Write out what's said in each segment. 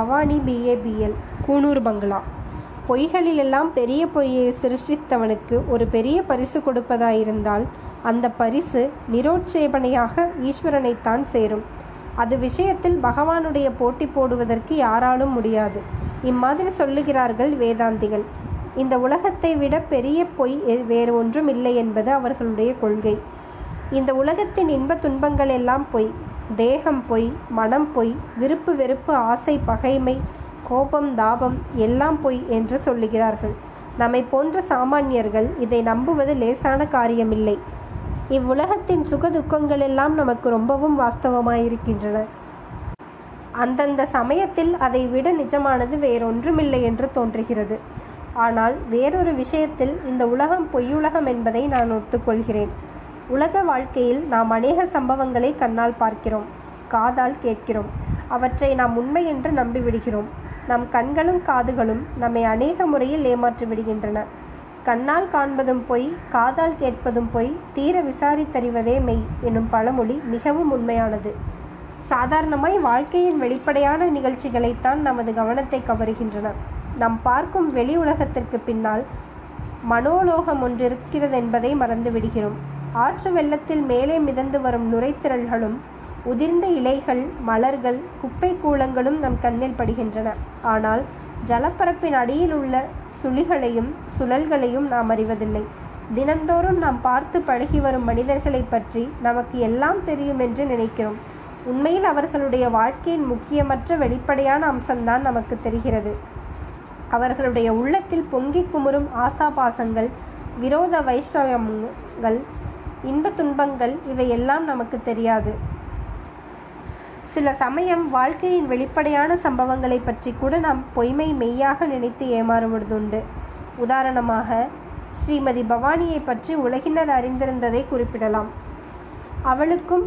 Bhavani BABL Coonoor பங்களா. பொய்களிலெல்லாம் பெரிய பொய்யை சிருஷ்டித்தவனுக்கு ஒரு பெரிய பரிசு கொடுப்பதாயிருந்தால் அந்த பரிசு நிரோட்சேபனையாக ஈஸ்வரனைத்தான் சேரும். அது விஷயத்தில் பகவானுடைய போட்டி போடுவதற்கு யாராலும் முடியாது. இம்மாதிரி சொல்லுகிறார்கள் வேதாந்திகள். இந்த உலகத்தை விட பெரிய பொய் வேறு ஒன்றும் இல்லை என்பது அவர்களுடைய கொள்கை. இந்த உலகத்தின் இன்ப துன்பங்கள் எல்லாம் பொய். தேகம் பொய், மனம் பொய், விருப்பு வெறுப்பு, ஆசை, பகைமை, கோபம், தாபம் எல்லாம் பொய் என்று சொல்லுகிறார்கள். நம்மை போன்ற சாமானியர்கள் இதை நம்புவது லேசான காரியமில்லை. இவ்வுலகத்தின் சுக துக்கங்கள் எல்லாம் நமக்கு ரொம்பவும் வாஸ்தவமாயிருக்கின்றன. அந்தந்த சமயத்தில் அதை விட நிஜமானது வேறொன்றுமில்லை என்று தோன்றுகிறது. ஆனால் வேறொரு விஷயத்தில் இந்த உலகம் பொய்யுலகம் என்பதை நான் ஒத்துக்கொள்கிறேன். உலக வாழ்க்கையில் நாம் அநேக சம்பவங்களை கண்ணால் பார்க்கிறோம், காதால் கேட்கிறோம். அவற்றை நாம் உண்மை என்று நம்பிவிடுகிறோம். நம் கண்களும் காதுகளும் நம்மை அநேக முறையில் ஏமாற்றி விடுகின்றன. கண்ணால் காண்பதும் பொய், காதால் கேட்பதும் பொய், தீர விசாரித்தறிவதே மெய் எனும் பழமொழி மிகவும் உண்மையானது. சாதாரணமாய் வாழ்க்கையின் வெளிப்படையான நிகழ்ச்சிகளைத்தான் நமது கவனத்தை கவருகின்றன. நாம் பார்க்கும் வெளி உலகத்திற்கு பின்னால் மனோலோகம் ஒன்றிருக்கிறது என்பதை மறந்து விடுகிறோம். ஆற்று வெள்ளத்தில் மேலே மிதந்து வரும் நுரைத்திரள்களும் உதிர்ந்த இலைகள், மலர்கள், குப்பை கூலங்களும் நம் கண்ணில் படுகின்றன. ஆனால் ஜலப்பரப்பின் அடியில் உள்ள சுழிகளையும் சுழல்களையும் நாம் அறிவதில்லை. தினந்தோறும் நாம் பார்த்து பழகி வரும் மனிதர்களை பற்றி நமக்கு எல்லாம் தெரியும் என்று நினைக்கிறோம். உண்மையில் அவர்களுடைய வாழ்க்கையின் முக்கியமற்ற வெளிப்படையான அம்சம்தான் நமக்கு தெரிகிறது. அவர்களுடைய உள்ளத்தில் பொங்கி குமுறும் ஆசாபாசங்கள், விரோத வைஷமங்கள், இன்ப துன்பங்கள் இவையெல்லாம் நமக்கு தெரியாது. சில சமயம் வாழ்க்கையின் வெளிப்படையான சம்பவங்களை பற்றி கூட நாம் பொய்மை மெய்யாக நினைத்து ஏமாறுவதுண்டு. உதாரணமாக ஸ்ரீமதி பவானியை பற்றி உலகினர் அறிந்திருந்ததை குறிப்பிடலாம். அவளுக்கும்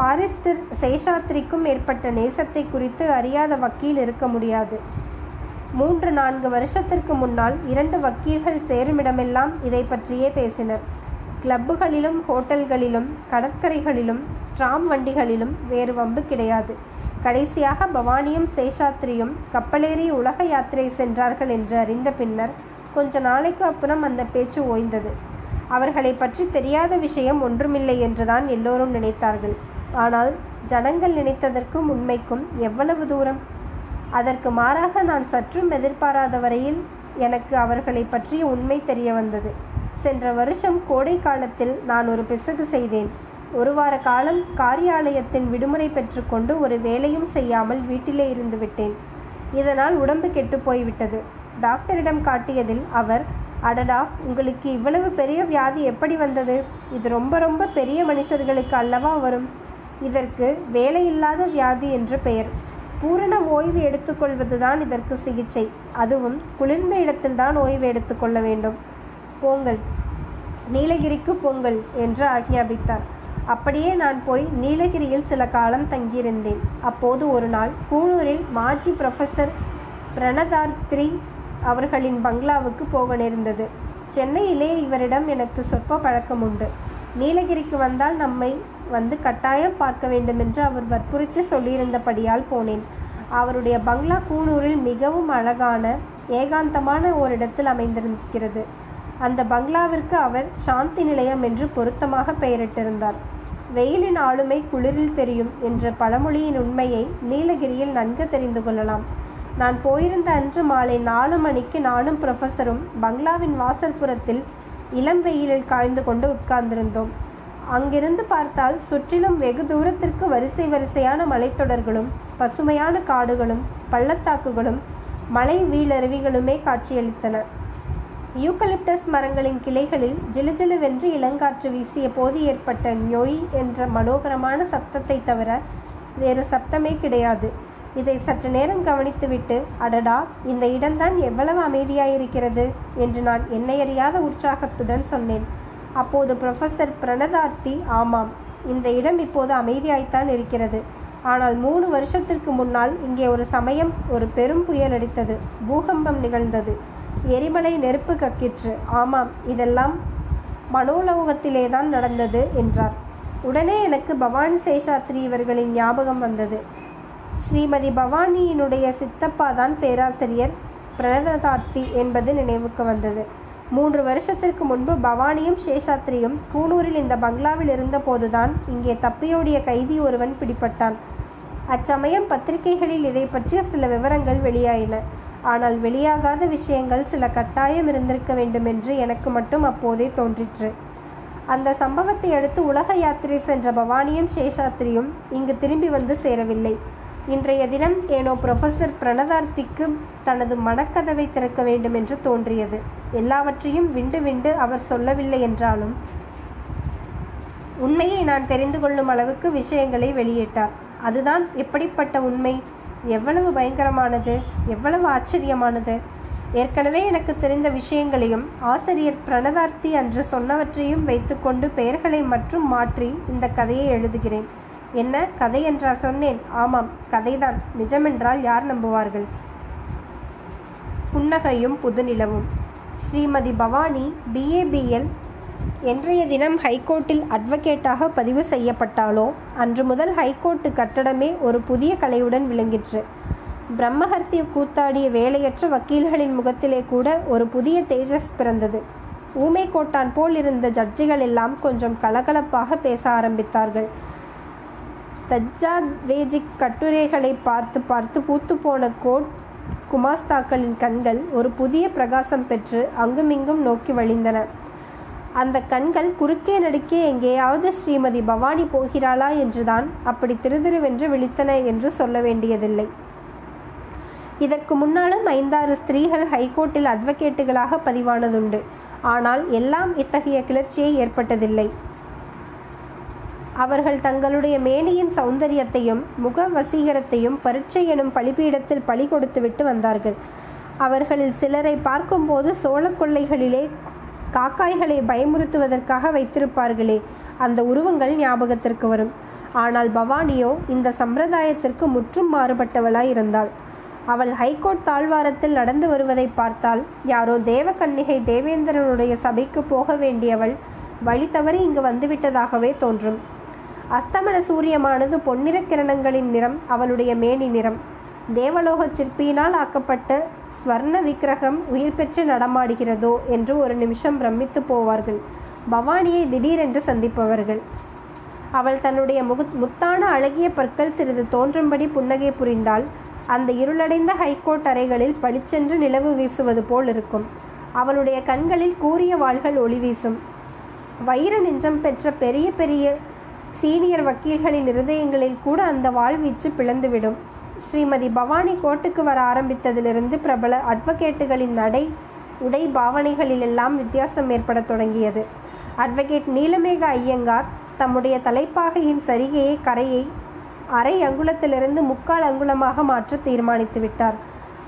பாரிஸ்டர் சேஷாத்ரிக்கும் ஏற்பட்ட நேசத்தை குறித்து அறியாத வக்கீல் இருக்க முடியாது. 3-4 வருஷத்திற்கு முன்னால் 2 வக்கீல்கள் சேருமிடமெல்லாம் இதை பற்றியே பேசினர். கிளப்புகளிலும் ஹோட்டல்களிலும் கடற்கரைகளிலும் டிராம் வண்டிகளிலும் வேறு வம்பு கிடையாது. கடைசியாக பவானியும் சேஷாத்ரியும் கப்பலேறி உலக யாத்திரை சென்றார்கள் என்று அறிந்த பின்னர் கொஞ்ச நாளைக்கு அப்புறம் அந்த பேச்சு ஓய்ந்தது. அவர்களை பற்றி தெரியாத விஷயம் ஒன்றுமில்லை என்றுதான் எல்லோரும் நினைத்தார்கள். ஆனால் ஜனங்கள் நினைத்ததற்கும் உண்மைக்கும் எவ்வளவு தூரம்! அதற்கு மாறாக நான் சற்றும் எதிர்பாராத வரையில் எனக்கு அவர்களை பற்றிய உண்மை தெரிய வந்தது. சென்ற வருஷம் கோடை காலத்தில் நான் ஒரு பிசகு செய்தேன். 1 வார காலம் காரியாலயத்தின் விடுமுறை பெற்றுக்கொண்டு ஒரு வேலையும் செய்யாமல் வீட்டிலே இருந்து விட்டேன். இதனால் உடம்பு கெட்டு போய்விட்டது. டாக்டரிடம் காட்டியதில் அவர், "அடடா, உங்களுக்கு இவ்வளவு பெரிய வியாதி எப்படி வந்தது? இது ரொம்ப ரொம்ப பெரிய மனுஷர்களுக்கு அல்லவா வரும். இதற்கு வேலையில்லாத வியாதி என்று பெயர். பூரண ஓய்வு எடுத்துக்கொள்வதுதான் இதற்கு சிகிச்சை. அதுவும் குளிர்ந்த இடத்தில்தான் ஓய்வு எடுத்துக்கொள்ள வேண்டும். போங்கள், நீலகிரிக்கு போங்கள்" என்று ஆக்ஞாபித்தார். அப்படியே நான் போய் நீலகிரியில் சில காலம் தங்கியிருந்தேன். அப்போது ஒரு நாள் கூனூரில் மாஜி ப்ரொஃபஸர் பிரணதாத்ரி அவர்களின் பங்களாவுக்கு போக நேர்ந்தது. சென்னையிலே இவரிடம் எனக்கு சொற்ப பழக்கம் உண்டு. நீலகிரிக்கு வந்தால் நம்மை வந்து கட்டாயம் பார்க்க வேண்டுமென்று அவர் வற்புறுத்தி சொல்லியிருந்தபடியால் போனேன். அவருடைய பங்களா கூனூரில் மிகவும் அழகான ஏகாந்தமான ஓரிடத்தில் அமைந்திருக்கிறது. அந்த பங்களாவிற்கு அவர் சாந்தி நிலையம் என்று பொருத்தமாக பெயரிட்டிருந்தார். வெயிலின் ஆளுமை குளிரில் தெரியும் என்ற பழமொழியின் உண்மையை நீலகிரியில் நன்கு தெரிந்து கொள்ளலாம். நான் போயிருந்த அன்று மாலை 4 மணிக்கு நானும் ப்ரொஃபஸரும் பங்களாவின் வாசற்புறத்தில் இளம் வெயிலில் காய்ந்து கொண்டு உட்கார்ந்திருந்தோம். அங்கிருந்து பார்த்தால் சுற்றிலும் வெகு தூரத்திற்கு வரிசை வரிசையான மலைத்தொடர்களும் பசுமையான காடுகளும் பள்ளத்தாக்குகளும் மலை வீழருவிகளுமே காட்சியளித்தன. யூக்கலிப்டஸ் மரங்களின் கிளைகளில் ஜிலுஜிலுவென்று இளங்காற்று வீசிய போது ஏற்பட்ட ஞொய் என்ற மனோகரமான சப்தத்தை தவிர வேறு சப்தமே கிடையாது. இதை சற்று நேரம் கவனித்துவிட்டு, "அடடா, இந்த இடம்தான் எவ்வளவு அமைதியாயிருக்கிறது" என்று நான் எண்ணெயறியாத உற்சாகத்துடன் சொன்னேன். அப்போது ப்ரொஃபஸர் பிரணதார்த்தி, "ஆமாம், இந்த இடம் இப்போது அமைதியாய்த்தான் இருக்கிறது. ஆனால் 3 வருஷத்திற்கு முன்னால் இங்கே ஒரு சமயம் ஒரு பெரும் புயல் அடித்தது. பூகம்பம் நிகழ்ந்தது. எரிமலை நெருப்பு கக்கிற்று. ஆமாம், இதெல்லாம் மனோலோகத்திலே தான் நடந்தது" என்றார். உடனே எனக்கு பவானி சேஷாத்ரி இவர்களின் ஞாபகம் வந்தது. ஸ்ரீமதி பவானியினுடைய சித்தப்பா தான் பேராசிரியர் பிரணதார்த்தி என்பது நினைவுக்கு வந்தது. 3 வருஷத்திற்கு முன்பு பவானியும் சேஷாத்ரியும் கூனூரில் இந்த பங்களாவில் இருந்தபோதுதான் இங்கே தப்பியோடிய கைதி ஒருவன் பிடிபட்டான். அச்சமயம் பத்திரிகைகளில் இதை பற்றிய சில விவரங்கள் வெளியாயின. ஆனால் வெளியாகாத விஷயங்கள் சில கட்டாயம் இருந்திருக்க வேண்டும் என்று எனக்கு மட்டும் அப்போதே தோன்றிற்று. அந்த சம்பவத்தை அடுத்து உலக யாத்திரை சென்ற பவானியும் சேஷாத்ரியும் இங்கு திரும்பி வந்து சேரவில்லை. இன்றைய தினம் ஏனோ புரொஃபஸர் பிரணதார்த்திக்கு தனது மனக்கதவை திறக்க வேண்டும் என்று தோன்றியது. எல்லாவற்றையும் விண்டு விண்டு அவர் சொல்லவில்லை என்றாலும் உண்மையை நான் தெரிந்து கொள்ளும் அளவுக்கு விஷயங்களை வெளியிட்டார். அதுதான் எப்படிப்பட்ட உண்மை, எவ்வளவு பயங்கரமானது, எவ்வளவு ஆச்சரியமானது. ஏற்கனவே எனக்கு தெரிந்த விஷயங்களையும் ஆசிரியர் பிரணதார்த்தி அன்று சொன்னவற்றையும் வைத்துக்கொண்டு பெயர்களை மட்டும் மாற்றி இந்த கதையை எழுதுகிறேன். என்ன கதை என்றா சொன்னேன்? ஆமாம், கதைதான். நிஜமென்றால் யார் நம்புவார்கள்? புன்னகையும் புதுநிலவும். ஸ்ரீமதி பவானி BABL என்றைய தினம் ஹைகோர்ட்டில் அட்வொகேட்டாக பதிவு செய்யப்பட்டாலோ அன்று முதல் ஹைகோர்ட்டு கட்டடமே ஒரு புதிய கலையுடன் விளங்கிற்று. பிரம்மஹர்த்தி கூத்தாடிய வேலையற்ற வக்கீல்களின் முகத்திலே கூட ஒரு புதிய தேஜஸ் பிறந்தது. ஊமை கோட்டான் போல் இருந்த ஜட்ஜிகள் எல்லாம் கொஞ்சம் கலகலப்பாக பேச ஆரம்பித்தார்கள். தஜ்ஜாத்வேஜிக் கட்டுரைகளை பார்த்து பார்த்து பூத்து போன கோட் குமாஸ்தாக்களின் கண்கள் ஒரு புதிய பிரகாசம் பெற்று அங்குமிங்கும் நோக்கி வழிந்தன. அந்த கண்கள் குறுக்கே நடுக்கே எங்கேயாவது ஸ்ரீமதி பவானி போகிறாளா என்றுதான், அப்படி திருதிருவென்று விழித்தன என்று சொல்ல வேண்டியதில்லை. இதற்கு முன்னாலும் 5-6 ஸ்திரீகள் ஹைகோர்ட்டில் அட்வொகேட்டுகளாக பதிவானதுண்டு. ஆனால் எல்லாம் இத்தகைய கிளர்ச்சியை ஏற்பட்டதில்லை. அவர்கள் தங்களுடைய மேனியின் சௌந்தரியத்தையும் முக வசீகரத்தையும் பரீட்சை எனும் பலிபீடத்தில் பலி கொடுத்துவிட்டு வந்தார்கள். அவர்களில் சிலரை பார்க்கும்போது சோழ கொள்ளைகளிலே காக்காய்களை பயமுறுத்துவதற்காக வைத்திருப்பார்களே, அந்த உருவங்கள் ஞாபகத்திற்கு வரும். ஆனால் பவானியோ இந்த சம்பிரதாயத்திற்கு முற்றும் மாறுபட்டவளாய் இருந்தாள். அவள் ஹைகோர்ட் தாழ்வாரத்தில் நடந்து வருவதை பார்த்தால் யாரோ தேவகன்னிகை தேவேந்திரனுடைய சபைக்கு போக வேண்டியவள் வழி தவறி இங்கு வந்துவிட்டதாகவே தோன்றும். அஸ்தமன சூரியமானது பொன்னிற கிரணங்களின் நிறம் அவளுடைய மேனி நிறம். தேவலோக சிற்பியினால் ஆக்கப்பட்ட ஸ்வர்ண விக்கிரகம் உயிர் பெற்று நடமாடுகிறதோ என்று ஒரு நிமிஷம் பிரமித்து போவார்கள் பவானியை திடீரென்று சந்திப்பவர்கள். அவள் தன்னுடைய முத்தான அழகிய பற்கள் சிறிது தோன்றும்படி புன்னகை புரிந்தால் அந்த இருளடைந்த ஹைகோர்ட் அறைகளில் பளிச்சென்று நிலவு வீசுவது போல் இருக்கும். அவளுடைய கண்களில் கூரிய வாள்கள் ஒளி வீசும். வைர நெஞ்சம் பெற்ற பெரிய பெரிய சீனியர் வக்கீல்களின் இருதயங்களில் கூட அந்த வாழ்வீச்சு பிளந்துவிடும். ஸ்ரீமதி பவானி கோர்ட்டுக்கு வர ஆரம்பித்ததிலிருந்து பிரபல அட்வொகேட்டுகளின் நடை உடை பாவனைகளிலெல்லாம் வித்தியாசம் ஏற்பட தொடங்கியது. அட்வொகேட் நீலமேக ஐயங்கார் தம்முடைய தலைப்பாகையின் சரிகையை கரையை அரை அங்குலத்திலிருந்து முக்கால் அங்குலமாக மாற்ற தீர்மானித்து விட்டார்.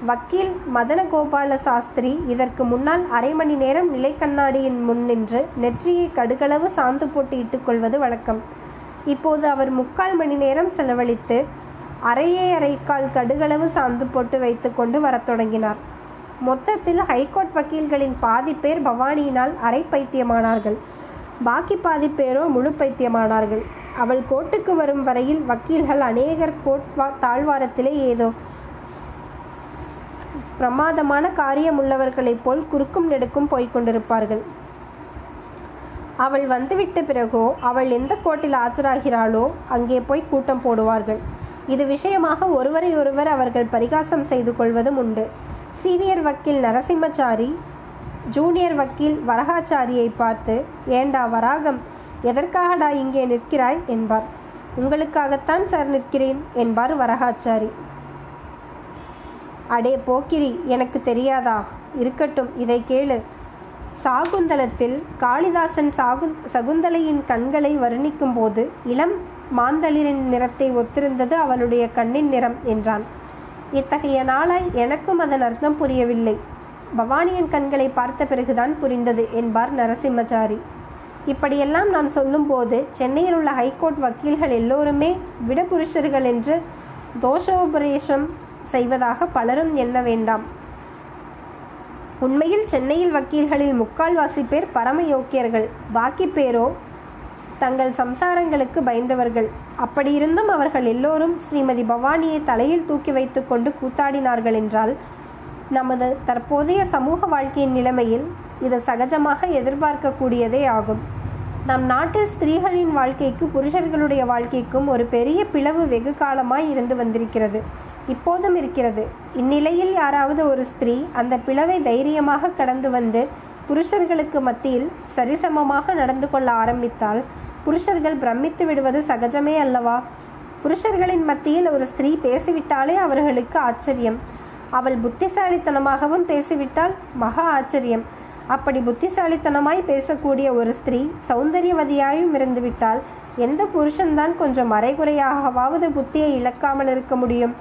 வக்கீல் மதனகோபால சாஸ்திரி இதற்கு முன்னால் அரை மணி நேரம் நிலைக்கண்ணாடியின் முன் நின்று நெற்றியை கடுகளவு சாந்து போட்டு இட்டுக்கொள்வது வழக்கம். இப்போது அவர் 3/4 மணி நேரம் செலவழித்து அரைக்கால் கடுகளவு சாந்து போட்டு வைத்து கொண்டு வர தொடங்கினார். மொத்தத்தில் ஹைகோர்ட் வக்கீல்களின் பாதி பேர் பவானியினால் அரை பைத்தியமானார்கள். பாக்கி பாதி பேரோ முழு பைத்தியமானார்கள். அவள் கோர்ட்டுக்கு வரும் வரையில் வக்கீல்கள் அநேகர் கோர்ட் தாழ்வாரத்திலே ஏதோ பிரமாதமான காரியம் உள்ளவர்களைப் போல் குறுக்கும் நெடுக்கும் போய்கொண்டிருப்பார்கள். அவள் வந்துவிட்ட பிறகோ அவள் எந்த கோர்ட்டில் ஆஜராகிறாளோ அங்கே போய் கூட்டம் போடுவார்கள். இது விஷயமாக ஒருவரை ஒருவர் அவர்கள் பரிகாசம் செய்து கொள்வதும் உண்டு. சீனியர் வக்கீல் நரசிம்மச்சாரி ஜூனியர் வக்கீல் வரகாச்சாரியை பார்த்து, "ஏண்டா வராகம், எதற்காகடா இங்கே நிற்கிறாய்?" என்பார். "உங்களுக்காகத்தான் சார் நிற்கிறேன்" என்பார் வரகாச்சாரி. "அடே போக்கிரி, எனக்கு தெரியாதா? இருக்கட்டும், இதை கேளு. சாகுந்தலத்தில் காளிதாசன் சகுந்தலையின் கண்களை வர்ணிக்கும் போது இளம் மாந்தளிரின் நிறத்தை ஒத்திருந்தது அவளுடைய கண்ணின் நிறம்" என்றான். இத்தகைய நாளாய் எனக்கும் அதன் அர்த்தம் புரியவில்லை. பவானியின் கண்களை பார்த்த பிறகுதான் புரிந்தது என்பார் நரசிம்மச்சாரி. இப்படியெல்லாம் நான் சொல்லும்போது சென்னையில் உள்ள ஹைகோர்ட் வக்கீல்கள் எல்லோருமே விடபுருஷர்கள் என்று தோஷோபரேஷம் செய்வதாக பலரும் எண்ண வேண்டாம். உண்மையில் சென்னையில் வக்கீல்களில் முக்கால்வாசி பேர் பரம யோக்கியர்கள். பாக்கி பேரோ தங்கள் சம்சாரங்களுக்கு பயந்தவர்கள். அப்படியிருந்தும் அவர்கள் எல்லோரும் ஸ்ரீமதி பவானியை தலையில் தூக்கி வைத்து கொண்டு கூத்தாடினார்கள் என்றால், நமது தற்போதைய சமூக வாழ்க்கையின் நிலைமையில் இது சகஜமாக எதிர்பார்க்கக்கூடியதே ஆகும். நம் நாட்டில் ஸ்திரீகளின் வாழ்க்கைக்கு புருஷர்களுடைய வாழ்க்கைக்கும் ஒரு பெரிய பிளவு வெகு காலமாய் இருந்து வந்திருக்கிறது, இப்போதும் இருக்கிறது. இந்நிலையில் யாராவது ஒரு ஸ்திரீ அந்த பிளவை தைரியமாக கடந்து வந்து புருஷர்களுக்கு மத்தியில் சரிசமமாக நடந்து கொள்ள ஆரம்பித்தால் புருஷர்கள் பிரமித்து விடுவது சகஜமே அல்லவா? புருஷர்களின் மத்தியில் ஒரு ஸ்திரீ பேசிவிட்டாலே அவர்களுக்கு ஆச்சரியம். அவள் புத்திசாலித்தனமாகவும் பேசிவிட்டால் மகா ஆச்சரியம். அப்படி புத்திசாலித்தனமாய் பேசக்கூடிய ஒரு ஸ்திரீ சௌந்தரியவதியாயும் இருந்துவிட்டால் எந்த புருஷன்தான் கொஞ்சம் அரைகுறையாகவாவது புத்தியை இழக்காமல் இருக்க முடியும்?